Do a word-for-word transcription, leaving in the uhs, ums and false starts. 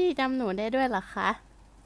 พี่จำหนูได้ด้วยเหรอคะ